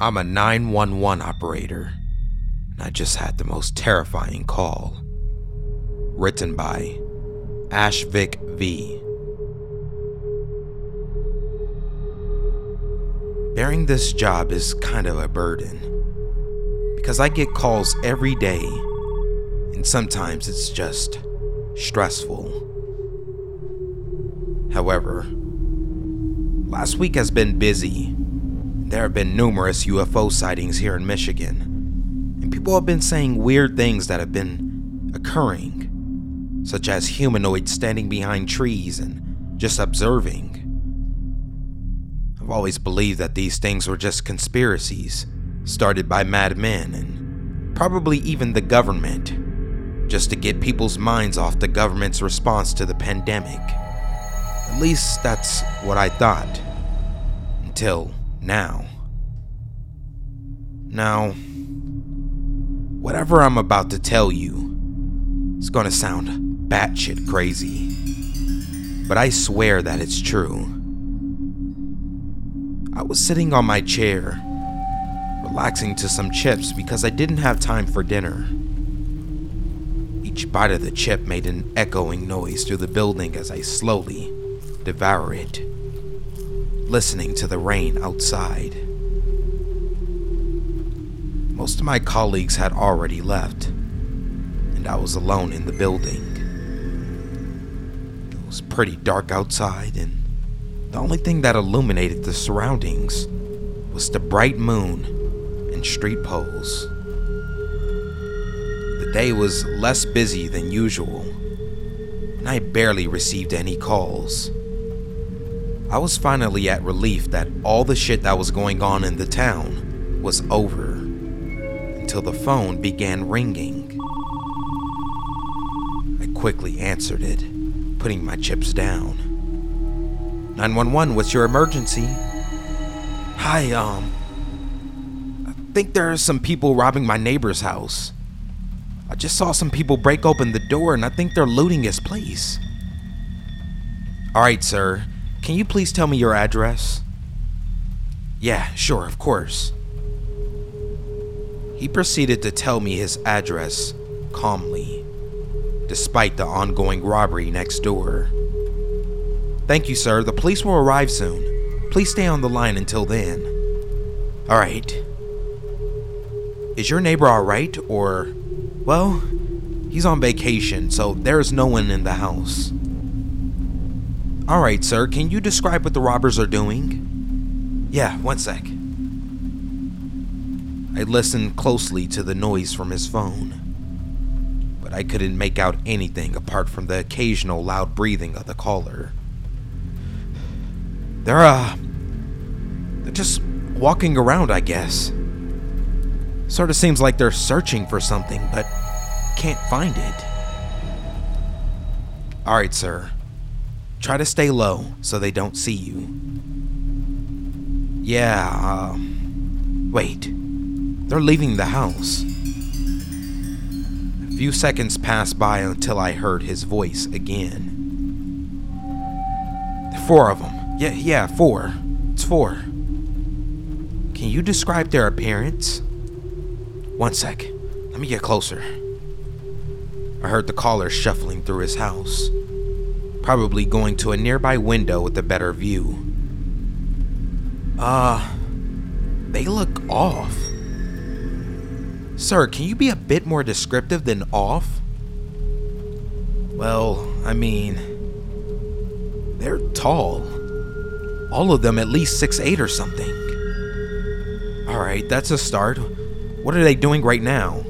I'm a 911 operator, and I just had the most terrifying call. Written by Ashvik V. Bearing this job is kind of a burden, because I get calls every day, and sometimes it's just stressful. However, last week has been busy. There have been numerous UFO sightings here in Michigan, and people have been saying weird things that have been occurring, such as humanoids standing behind trees and just observing. I've always believed that these things were just conspiracies started by madmen and probably even the government, just to get people's minds off the government's response to the pandemic. At least that's what I thought, until Now, whatever I'm about to tell you is gonna sound batshit crazy, but I swear that it's true. I was sitting on my chair, relaxing to some chips because I didn't have time for dinner. Each bite of the chip made an echoing noise through the building as I slowly devour it, listening to the rain outside. Most of my colleagues had already left, and I was alone in the building. It was pretty dark outside, and the only thing that illuminated the surroundings was the bright moon and street poles. The day was less busy than usual, and I barely received any calls. I was finally at relief that all the shit that was going on in the town was over, until the phone began ringing. I quickly answered it, putting my chips down. 911, what's your emergency? Hi, I think there are some people robbing my neighbor's house. I just saw some people break open the door and I think they're looting his place. Alright, sir. Can you please tell me your address? Yeah, sure, of course. He proceeded to tell me his address calmly, despite the ongoing robbery next door. Thank you, sir. The police will arrive soon. Please stay on the line until then. All right. Is your neighbor all right, or... Well, he's on vacation, so there's no one in the house. Alright, sir, can you describe what the robbers are doing? Yeah, one sec. I listened closely to the noise from his phone, but I couldn't make out anything apart from the occasional loud breathing of the caller. They're just walking around, I guess. Sort of seems like they're searching for something, but can't find it. Alright, sir. Try to stay low so they don't see you. Yeah, wait. They're leaving the house. A few seconds passed by until I heard his voice again. Four of them. Yeah, four. It's four. Can you describe their appearance? One sec. Let me get closer. I heard the caller shuffling through his house, probably going to a nearby window with a better view. They look off. Sir, can you be a bit more descriptive than off? Well, I mean, they're tall. All of them at least 6'8" or something. Alright, that's a start. What are they doing right now?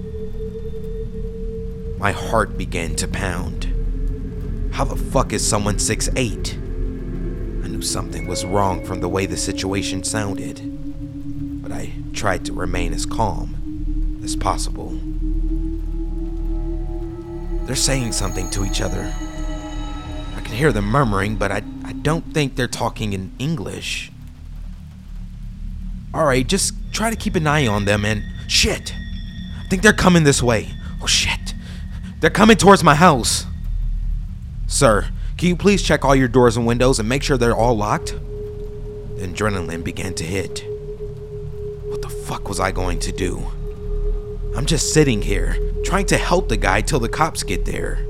My heart began to pound. How the fuck is someone 6'8"? I knew something was wrong from the way the situation sounded, but I tried to remain as calm as possible. They're saying something to each other. I can hear them murmuring, but I don't think they're talking in English. Alright, just try to keep an eye on them and... Shit! I think they're coming this way. Oh shit! They're coming towards my house! Sir, can you please check all your doors and windows and make sure they're all locked? The adrenaline began to hit. What the fuck was I going to do? I'm just sitting here, trying to help the guy till the cops get there.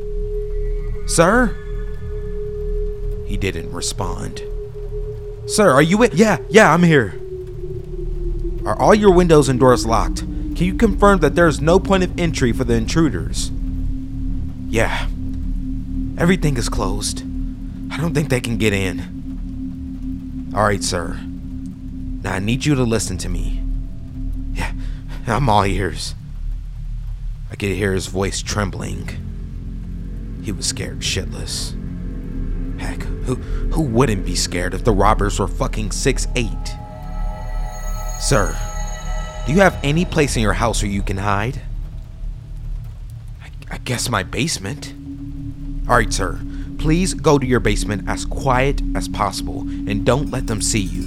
Sir? He didn't respond. Sir, are you it? Yeah, I'm here. Are all your windows and doors locked? Can you confirm that there's no point of entry for the intruders? Yeah. Everything is closed. I don't think they can get in. All right, sir. Now I need you to listen to me. Yeah, I'm all ears. I could hear his voice trembling. He was scared shitless. Heck, who wouldn't be scared if the robbers were fucking 6'8"? Sir, do you have any place in your house where you can hide? I guess my basement. All right, sir. Please go to your basement as quiet as possible and don't let them see you.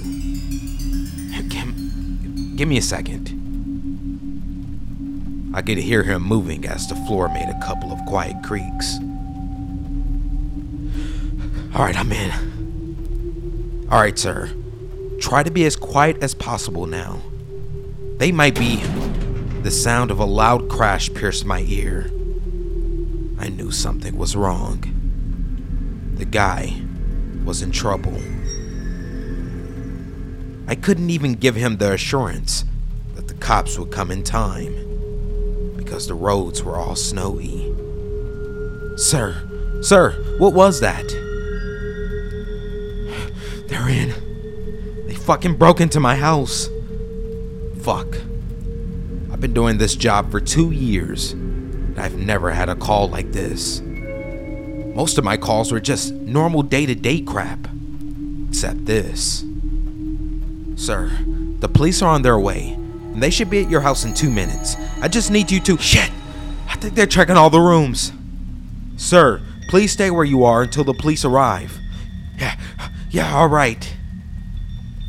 Give me a second. I could hear him moving as the floor made a couple of quiet creaks. All right, I'm in. All right, sir. Try to be as quiet as possible now. They might be... The sound of a loud crash pierced my ear. I knew something was wrong. The guy was in trouble. I couldn't even give him the assurance that the cops would come in time because the roads were all snowy. Sir, what was that? They're in. They fucking broke into my house. Fuck. I've been doing this job for 2 years, and I've never had a call like this. Most of my calls were just normal day-to-day crap. Except this. Sir, the police are on their way, and they should be at your house in 2 minutes. I just need you to— Shit! I think they're checking all the rooms. Sir, please stay where you are until the police arrive. Yeah, all right.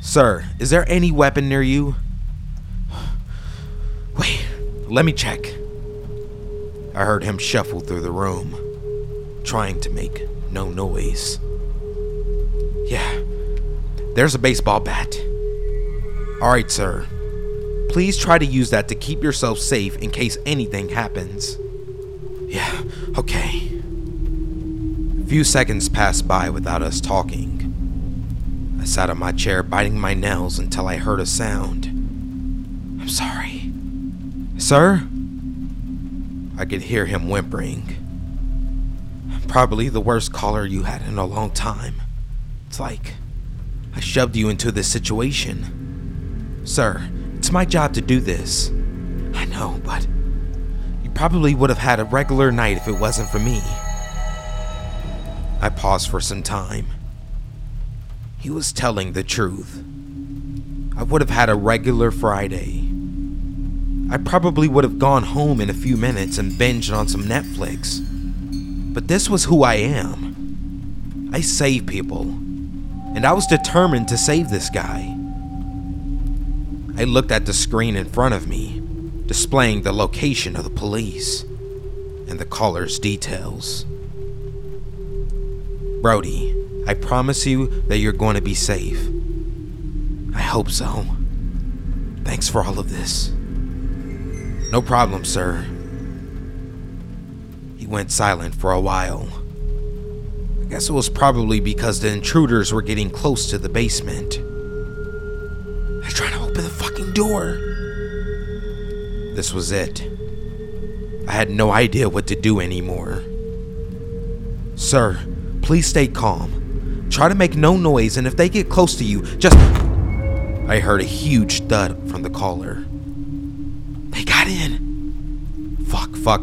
Sir, is there any weapon near you? Wait, let me check. I heard him shuffle through the room, trying to make no noise. Yeah, there's a baseball bat. All right, sir. Please try to use that to keep yourself safe in case anything happens. Yeah, okay. A few seconds passed by without us talking. I sat on my chair biting my nails until I heard a sound. I'm sorry. Sir? I could hear him whimpering. Probably the worst caller you had in a long time. It's like I shoved you into this situation. Sir, it's my job to do this. I know, but you probably would have had a regular night if it wasn't for me. I paused for some time. He was telling the truth. I would have had a regular Friday. I probably would have gone home in a few minutes and binged on some Netflix. But this was who I am. I save people, and I was determined to save this guy. I looked at the screen in front of me, displaying the location of the police and the caller's details. Brody, I promise you that you're going to be safe. I hope so. Thanks for all of this. No problem, sir. He went silent for a while. I guess it was probably because the intruders were getting close to the basement. They're trying to open the fucking door. This was it. I had no idea what to do anymore. Sir, please stay calm. Try to make no noise, and if they get close to you, just... I heard a huge thud from the caller. They got in.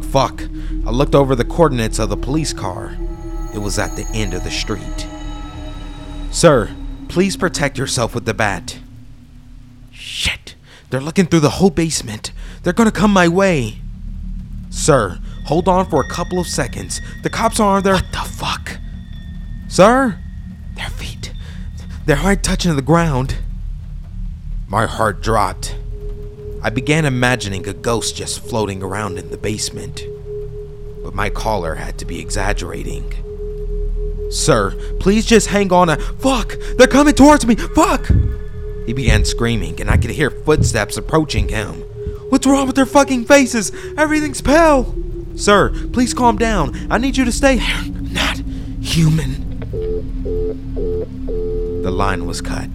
Fuck. I looked over the coordinates of the police car. It was at the end of the street. Sir, please protect yourself with the bat. Shit, they're looking through the whole basement. They're gonna come my way. Sir, hold on for a couple of seconds. The cops are on their— What the fuck? Sir? Their feet. Their heart touching the ground. My heart dropped. I began imagining a ghost just floating around in the basement. But my caller had to be exaggerating. Sir, please just hang on. Fuck! They're coming towards me! Fuck! He began screaming, and I could hear footsteps approaching him. What's wrong with their fucking faces? Everything's pale. Sir, please calm down. I need you to stay. They're not human. The line was cut.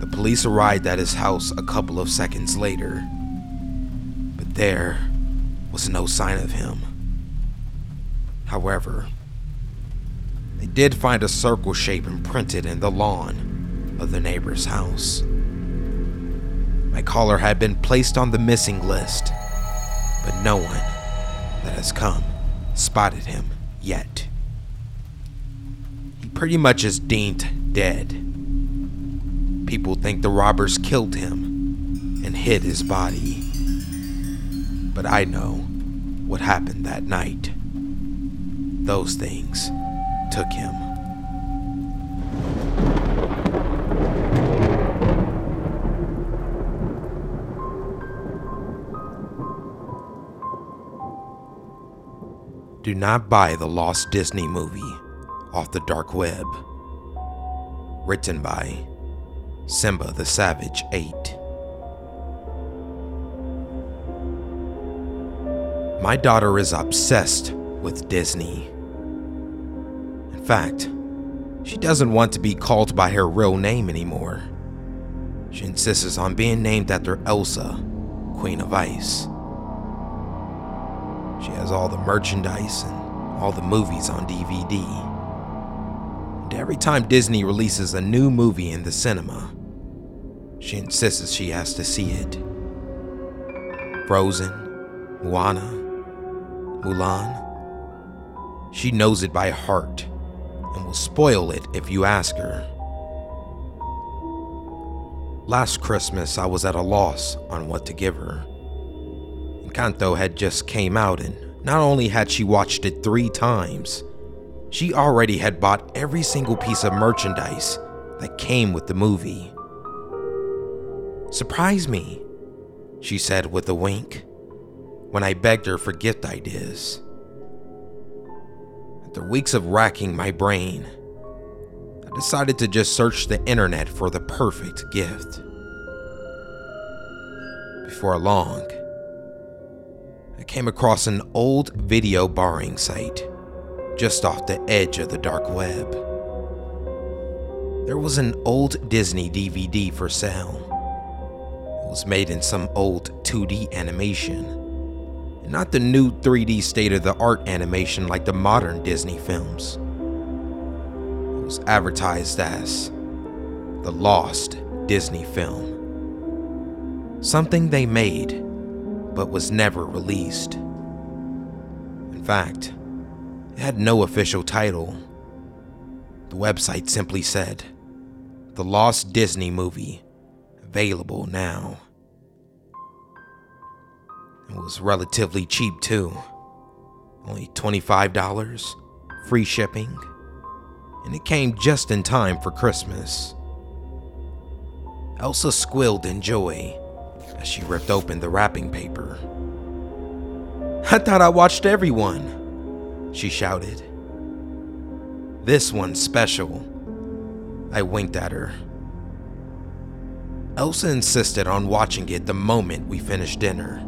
The police arrived at his house a couple of seconds later, but there was no sign of him. However, they did find a circle shape imprinted in the lawn of the neighbor's house. My caller had been placed on the missing list, but no one that has come spotted him yet. He pretty much is deemed dead. People think the robbers killed him and hid his body. But I know what happened that night. Those things took him. Do not buy the Lost Disney Movie off the dark web. Written by Simba the Savage 8. My daughter is obsessed with Disney. In fact, she doesn't want to be called by her real name anymore. She insists on being named after Elsa, Queen of Ice. She has all the merchandise and all the movies on DVD. And every time Disney releases a new movie in the cinema, she insists she has to see it. Frozen, Moana, Mulan. She knows it by heart and will spoil it if you ask her. Last Christmas, I was at a loss on what to give her. Encanto had just came out, and not only had she watched it 3 times, she already had bought every single piece of merchandise that came with the movie. Surprise me, she said with a wink, when I begged her for gift ideas. After weeks of racking my brain, I decided to just search the internet for the perfect gift. Before long, I came across an old video borrowing site just off the edge of the dark web. There was an old Disney DVD for sale. It was made in some old 2D animation, and not the new 3D state-of-the-art animation like the modern Disney films. It was advertised as the Lost Disney Film, something they made but was never released. In fact, it had no official title. The website simply said, The Lost Disney Movie, available now. It was relatively cheap too. Only $25, free shipping, and it came just in time for Christmas. Elsa squealed in joy as she ripped open the wrapping paper. I thought I watched everyone, she shouted. This one's special, I winked at her. Elsa insisted on watching it the moment we finished dinner,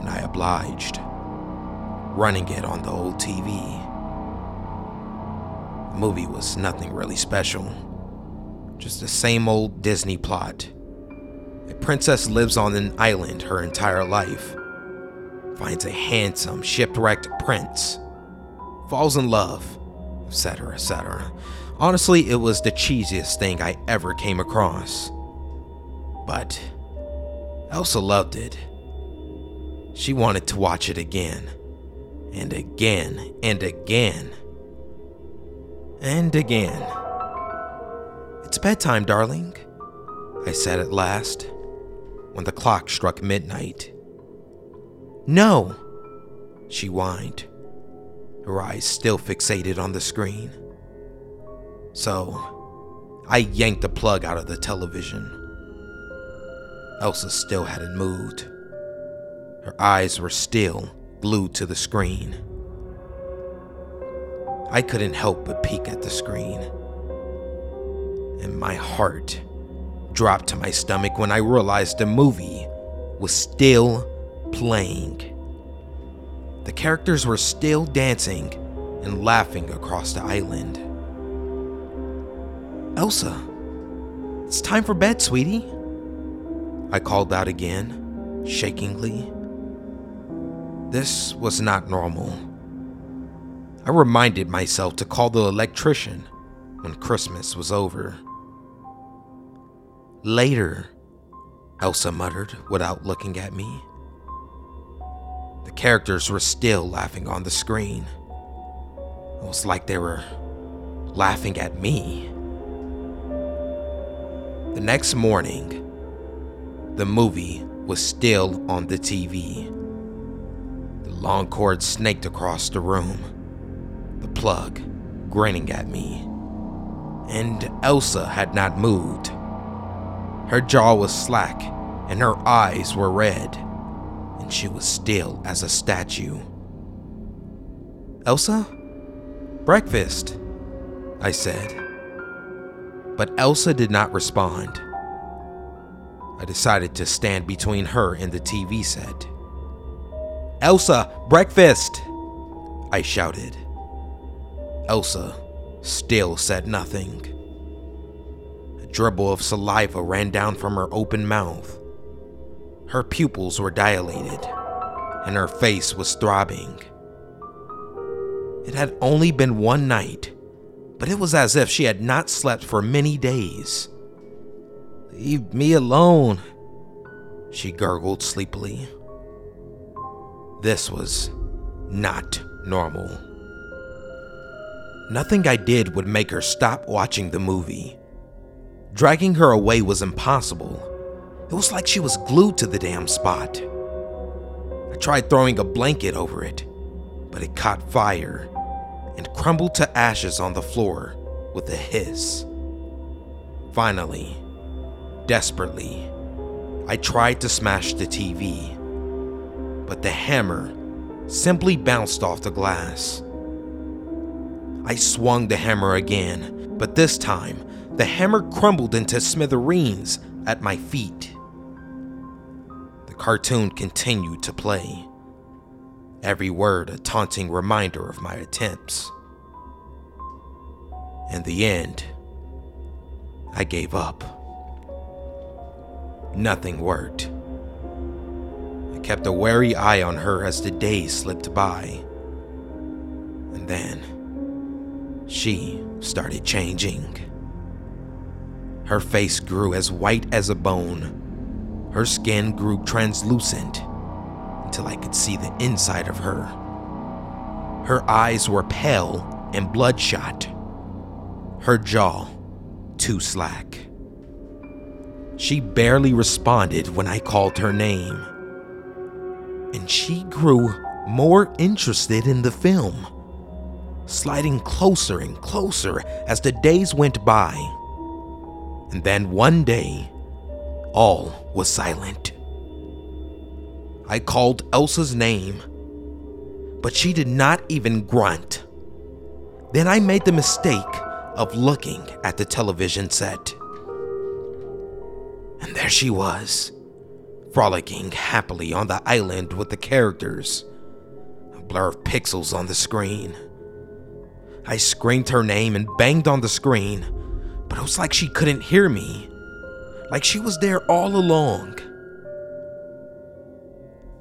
and I obliged, running it on the old TV. The movie was nothing really special, just the same old Disney plot. A princess lives on an island her entire life, finds a handsome, shipwrecked prince, falls in love, etc., etc. Honestly, it was the cheesiest thing I ever came across. But Elsa loved it. She wanted to watch it again, and again, and again, and again. It's bedtime, darling, I said at last, when the clock struck midnight. No, she whined, her eyes still fixated on the screen. So, I yanked the plug out of the television. Elsa still hadn't moved. Her eyes were still glued to the screen. I couldn't help but peek at the screen. and my heart dropped to my stomach when I realized the movie was still playing. The characters were still dancing and laughing across the island. "Elsa, it's time for bed, sweetie," I called out again, shakingly. This was not normal. I reminded myself to call the electrician when Christmas was over. "Later," Elsa muttered without looking at me. The characters were still laughing on the screen. It was like they were laughing at me. The next morning, the movie was still on the TV. The long cord snaked across the room, the plug grinning at me, and Elsa had not moved. Her jaw was slack and her eyes were red, and she was still as a statue. "Elsa, breakfast," I said. But Elsa did not respond. I decided to stand between her and the TV set. "Elsa, breakfast!" I shouted. Elsa still said nothing. A dribble of saliva ran down from her open mouth. Her pupils were dilated, and her face was throbbing. It had only been one night, but it was as if she had not slept for many days. "Leave me alone," she gurgled sleepily. This was not normal. Nothing I did would make her stop watching the movie. Dragging her away was impossible. It was like she was glued to the damn spot. I tried throwing a blanket over it, but it caught fire and crumbled to ashes on the floor with a hiss. Finally, desperately, I tried to smash the TV, but the hammer simply bounced off the glass. I swung the hammer again, but this time, the hammer crumbled into smithereens at my feet. The cartoon continued to play, every word a taunting reminder of my attempts. In the end, I gave up. Nothing worked. I kept a wary eye on her as the days slipped by. And then, she started changing. Her face grew as white as a bone. Her skin grew translucent until I could see the inside of her. Her eyes were pale and bloodshot. Her jaw too slack. She barely responded when I called her name, and she grew more interested in the film, sliding closer and closer as the days went by. And then one day, all was silent. I called Elsa's name, but she did not even grunt. Then I made the mistake of looking at the television set. And there she was, frolicking happily on the island with the characters, a blur of pixels on the screen. I screamed her name and banged on the screen, but it was like she couldn't hear me, like she was there all along.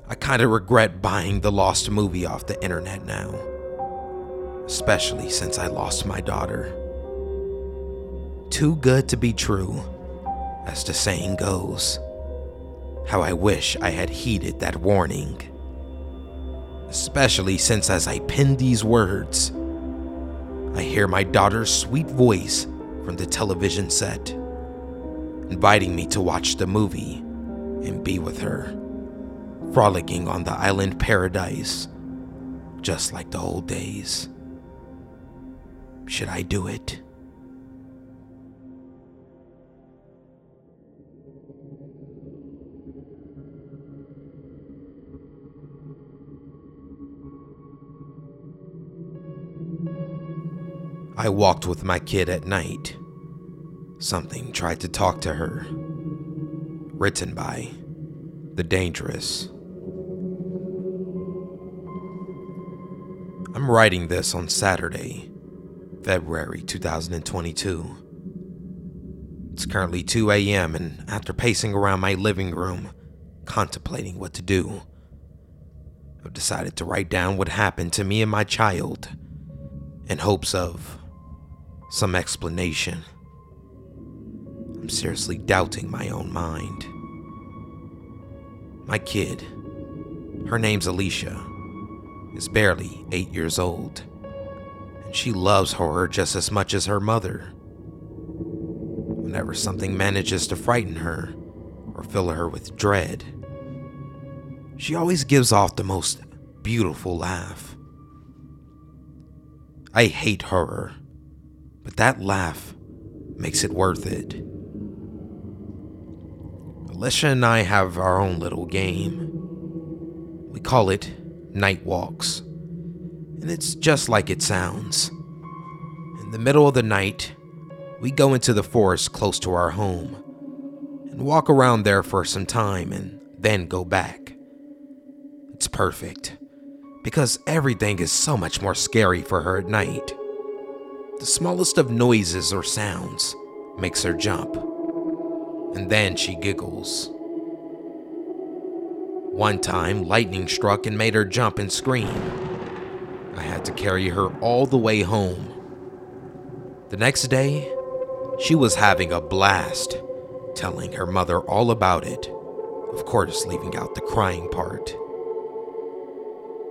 I kind of regret buying the lost movie off the internet now, especially since I lost my daughter. Too good to be true, as the saying goes. How I wish I had heeded that warning. Especially since as I pen these words, I hear my daughter's sweet voice from the television set, inviting me to watch the movie and be with her, frolicking on the island paradise, just like the old days. Should I do it? I walked with my kid at night. Something tried to talk to her. Written by The Dangerous. I'm writing this on Saturday, February 2022. It's currently 2 a.m. and after pacing around my living room, contemplating what to do, I've decided to write down what happened to me and my child in hopes of some explanation. I'm seriously doubting my own mind. My kid, her name's Alicia, is barely 8 years old, and she loves horror just as much as her mother. Whenever something manages to frighten her or fill her with dread, she always gives off the most beautiful laugh. I hate horror, but that laugh makes it worth it. Alicia and I have our own little game. We call it night walks, and it's just like it sounds. In the middle of the night, we go into the forest close to our home and walk around there for some time and then go back. It's perfect because everything is so much more scary for her at night. The smallest of noises or sounds makes her jump, and then she giggles. One time, lightning struck and made her jump and scream. I had to carry her all the way home. The next day, she was having a blast, telling her mother all about it, of course leaving out the crying part.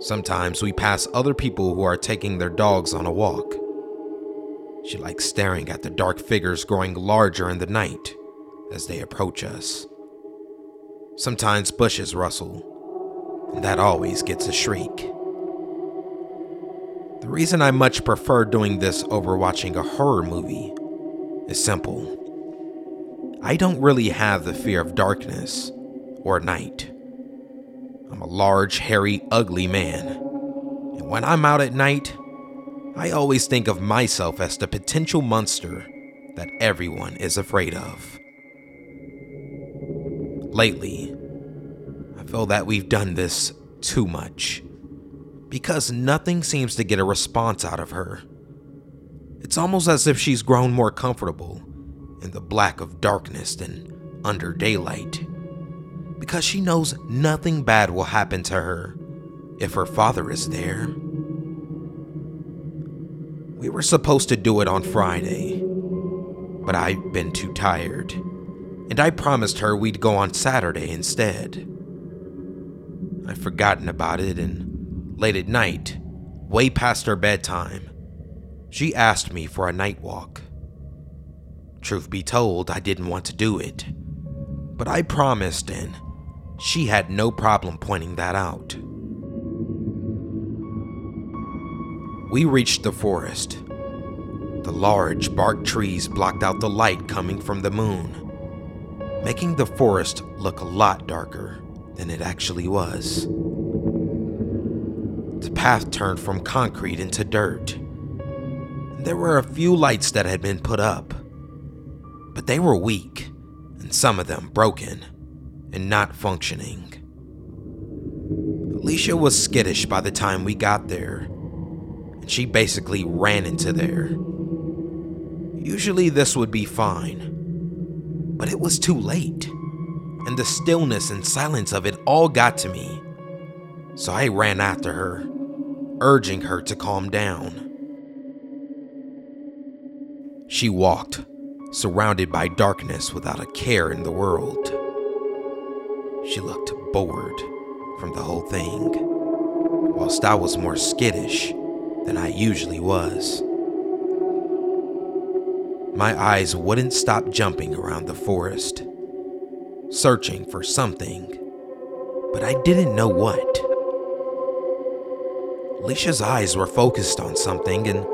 Sometimes we pass other people who are taking their dogs on a walk. She likes staring at the dark figures growing larger in the night as they approach us. Sometimes bushes rustle, and that always gets a shriek. The reason I much prefer doing this over watching a horror movie is simple. I don't really have the fear of darkness or night. I'm a large, hairy, ugly man, and when I'm out at night, I always think of myself as the potential monster that everyone is afraid of. Lately, I feel that we've done this too much, because nothing seems to get a response out of her. It's almost as if she's grown more comfortable in the black of darkness than under daylight, because she knows nothing bad will happen to her if her father is there. We were supposed to do it on Friday, but I've been too tired, and I promised her we'd go on Saturday instead. I've forgotten about it, and late at night, way past her bedtime, she asked me for a night walk. Truth be told, I didn't want to do it, but I promised, and she had no problem pointing that out. We reached the forest. The large bark trees blocked out the light coming from the moon, making the forest look a lot darker than it actually was. The path turned from concrete into dirt. There were a few lights that had been put up, but they were weak, and some of them broken and not functioning. Alicia was skittish by the time we got there, and she basically ran into there. Usually this would be fine, but it was too late, and the stillness and silence of it all got to me, so I ran after her, urging her to calm down. She walked, surrounded by darkness without a care in the world. She looked bored from the whole thing, whilst I was more skittish than I usually was. My eyes wouldn't stop jumping around the forest, searching for something, but I didn't know what. Alicia's eyes were focused on something, and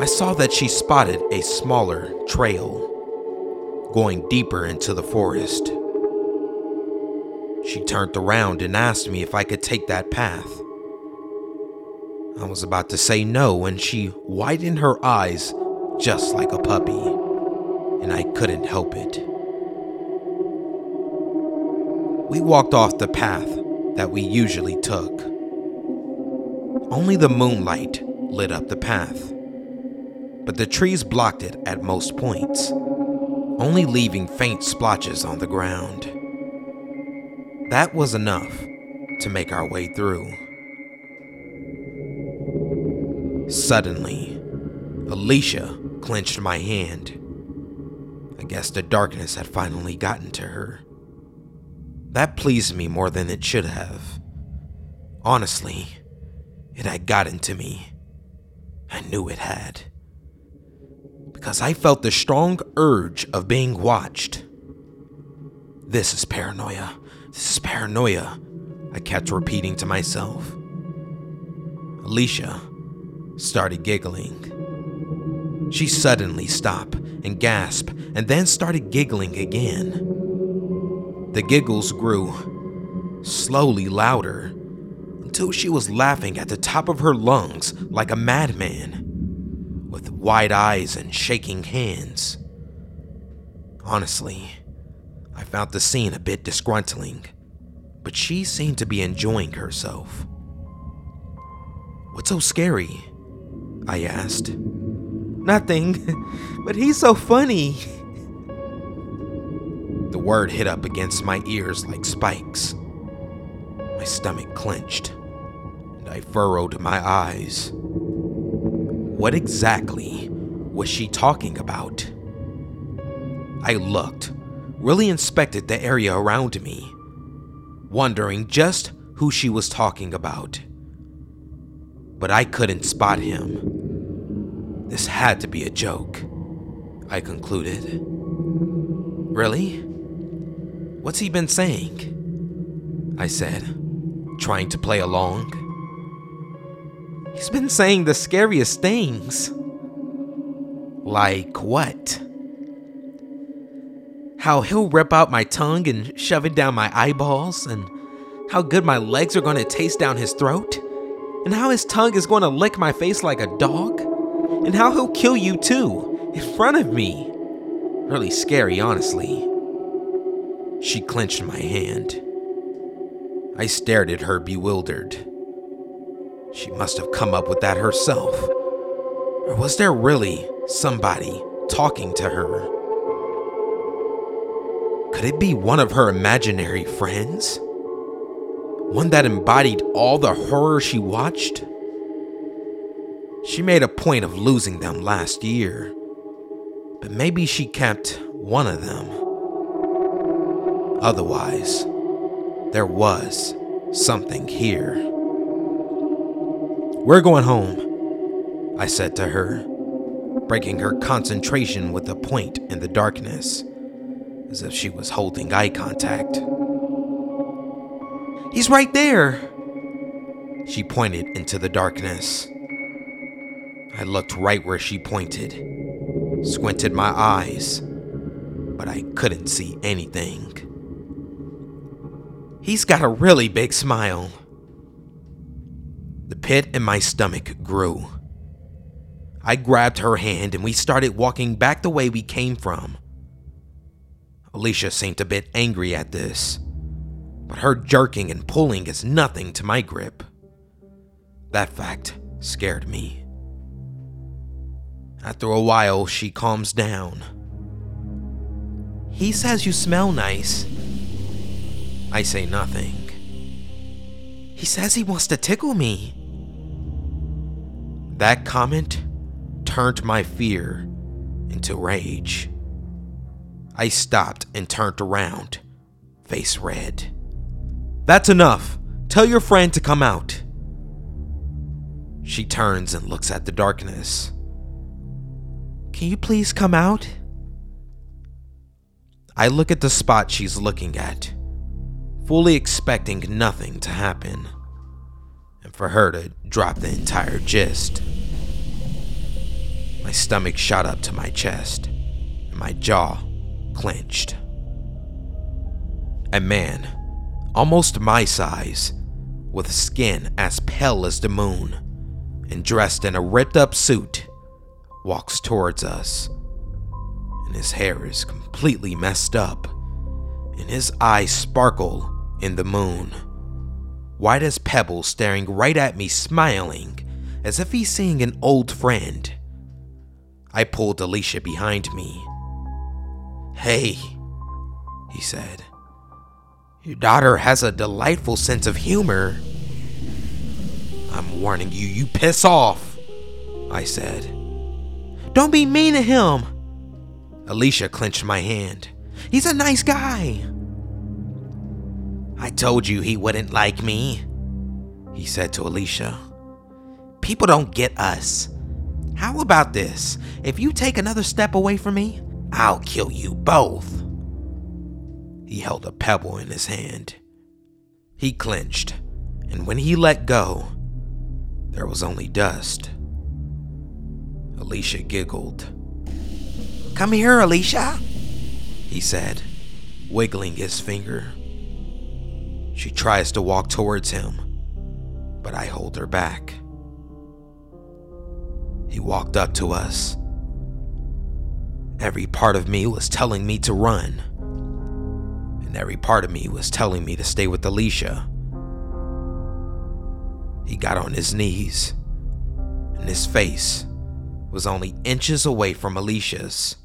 I saw that she spotted a smaller trail going deeper into the forest. She turned around and asked me if I could take that path. I was about to say no, and she widened her eyes just like a puppy and I couldn't help it. We walked off the path that we usually took. Only the moonlight lit up the path, but the trees blocked it at most points, only leaving faint splotches on the ground. That was enough to make our way through. Suddenly, Alicia clenched my hand. I guess the darkness had finally gotten to her. That pleased me more than it should have. Honestly, it had gotten to me. I knew it had. Because I felt the strong urge of being watched. This is paranoia. This is paranoia, I kept repeating to myself. Alicia started giggling. She suddenly stopped and gasped and then started giggling again. The giggles grew slowly louder until she was laughing at the top of her lungs like a madman, with wide eyes and shaking hands. Honestly, I found the scene a bit disgruntling, but she seemed to be enjoying herself. "What's so scary?" I asked. "Nothing, but he's so funny." The word hit up against my ears like spikes. My stomach clenched, and I furrowed my eyes. What exactly was she talking about? I looked, really inspected the area around me, wondering just who she was talking about. But I couldn't spot him. This had to be a joke, I concluded. "Really? What's he been saying?" I said, trying to play along. "He's been saying the scariest things." "Like what?" "How he'll rip out my tongue and shove it down my eyeballs, and how good my legs are going to taste down his throat, and how his tongue is going to lick my face like a dog, and how he'll kill you too, in front of me." Really scary, honestly. She clenched my hand. I stared at her bewildered. She must have come up with that herself. Or was there really somebody talking to her? Could it be one of her imaginary friends? One that embodied all the horror she watched? She made a point of losing them last year, but maybe she kept one of them. Otherwise, there was something here. "We're going home," I said to her, breaking her concentration with a point in the darkness, as if she was holding eye contact. "He's right there." She pointed into the darkness. I looked right where she pointed, squinted my eyes, but I couldn't see anything. "He's got a really big smile." The pit in my stomach grew. I grabbed her hand and we started walking back the way we came from. Alicia seemed a bit angry at this, but her jerking and pulling is nothing to my grip. That fact scared me. After a while, she calms down. "He says you smell nice." I say nothing. "He says he wants to tickle me." That comment turned my fear into rage. I stopped and turned around, face red. "That's enough. Tell your friend to come out." She turns and looks at the darkness. "Can you please come out?" I look at the spot she's looking at, fully expecting nothing to happen, and for her to drop the entire gist. My stomach shot up to my chest, and my jaw clenched. A man, almost my size, with skin as pale as the moon, and dressed in a ripped-up suit, walks towards us, and his hair is completely messed up, and his eyes sparkle in the moon. White as pebbles, staring right at me, smiling, as if he's seeing an old friend. I pulled Alicia behind me. "Hey," he said, "your daughter has a delightful sense of humor." "I'm warning you, you piss off," I said. "Don't be mean to him." Alicia clenched my hand. "He's a nice guy." "I told you he wouldn't like me," he said to Alicia. "People don't get us. How about this? If you take another step away from me, I'll kill you both." He held a pebble in his hand. He clenched, and when he let go, there was only dust. Alicia giggled. "Come here, Alicia," he said, wiggling his finger. She tries to walk towards him, but I hold her back. He walked up to us. Every part of me was telling me to run, and every part of me was telling me to stay with Alicia. He got on his knees, and his face was only inches away from Alicia's.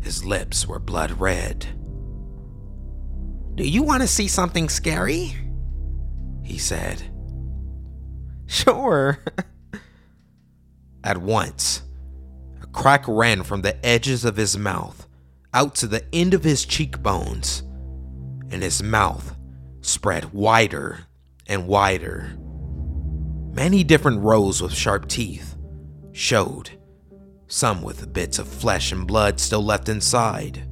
His lips were blood red. "Do you want to see something scary?" he said. "Sure." At once, a crack ran from the edges of his mouth out to the end of his cheekbones, and his mouth spread wider and wider. Many different rows with sharp teeth showed, some with bits of flesh and blood still left inside.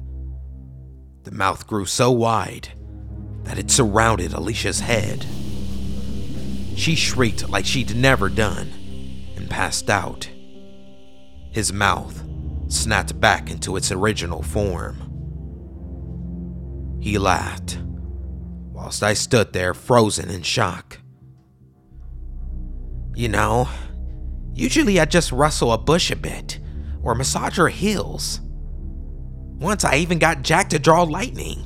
The mouth grew so wide that it surrounded Alicia's head. She shrieked like she'd never done and passed out. His mouth snapped back into its original form. He laughed, whilst I stood there frozen in shock. "You know, usually I just rustle a bush a bit, or massage her heels. Once I even got Jack to draw lightning,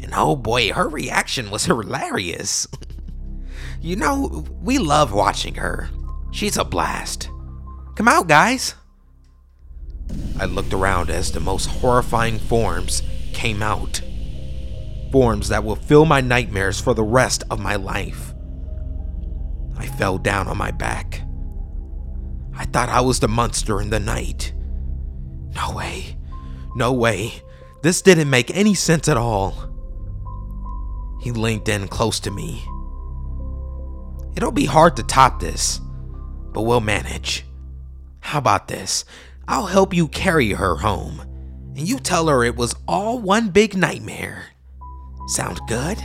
and oh boy, her reaction was hilarious. You know, we love watching her. She's a blast. Come out, guys." I looked around as the most horrifying forms came out. Forms that will fill my nightmares for the rest of my life. I fell down on my back. I thought I was the monster in the night. No way. No way. This didn't make any sense at all. He leaned in close to me. "It'll be hard to top this, but we'll manage. How about this? I'll help you carry her home, and you tell her it was all one big nightmare. Sound good?"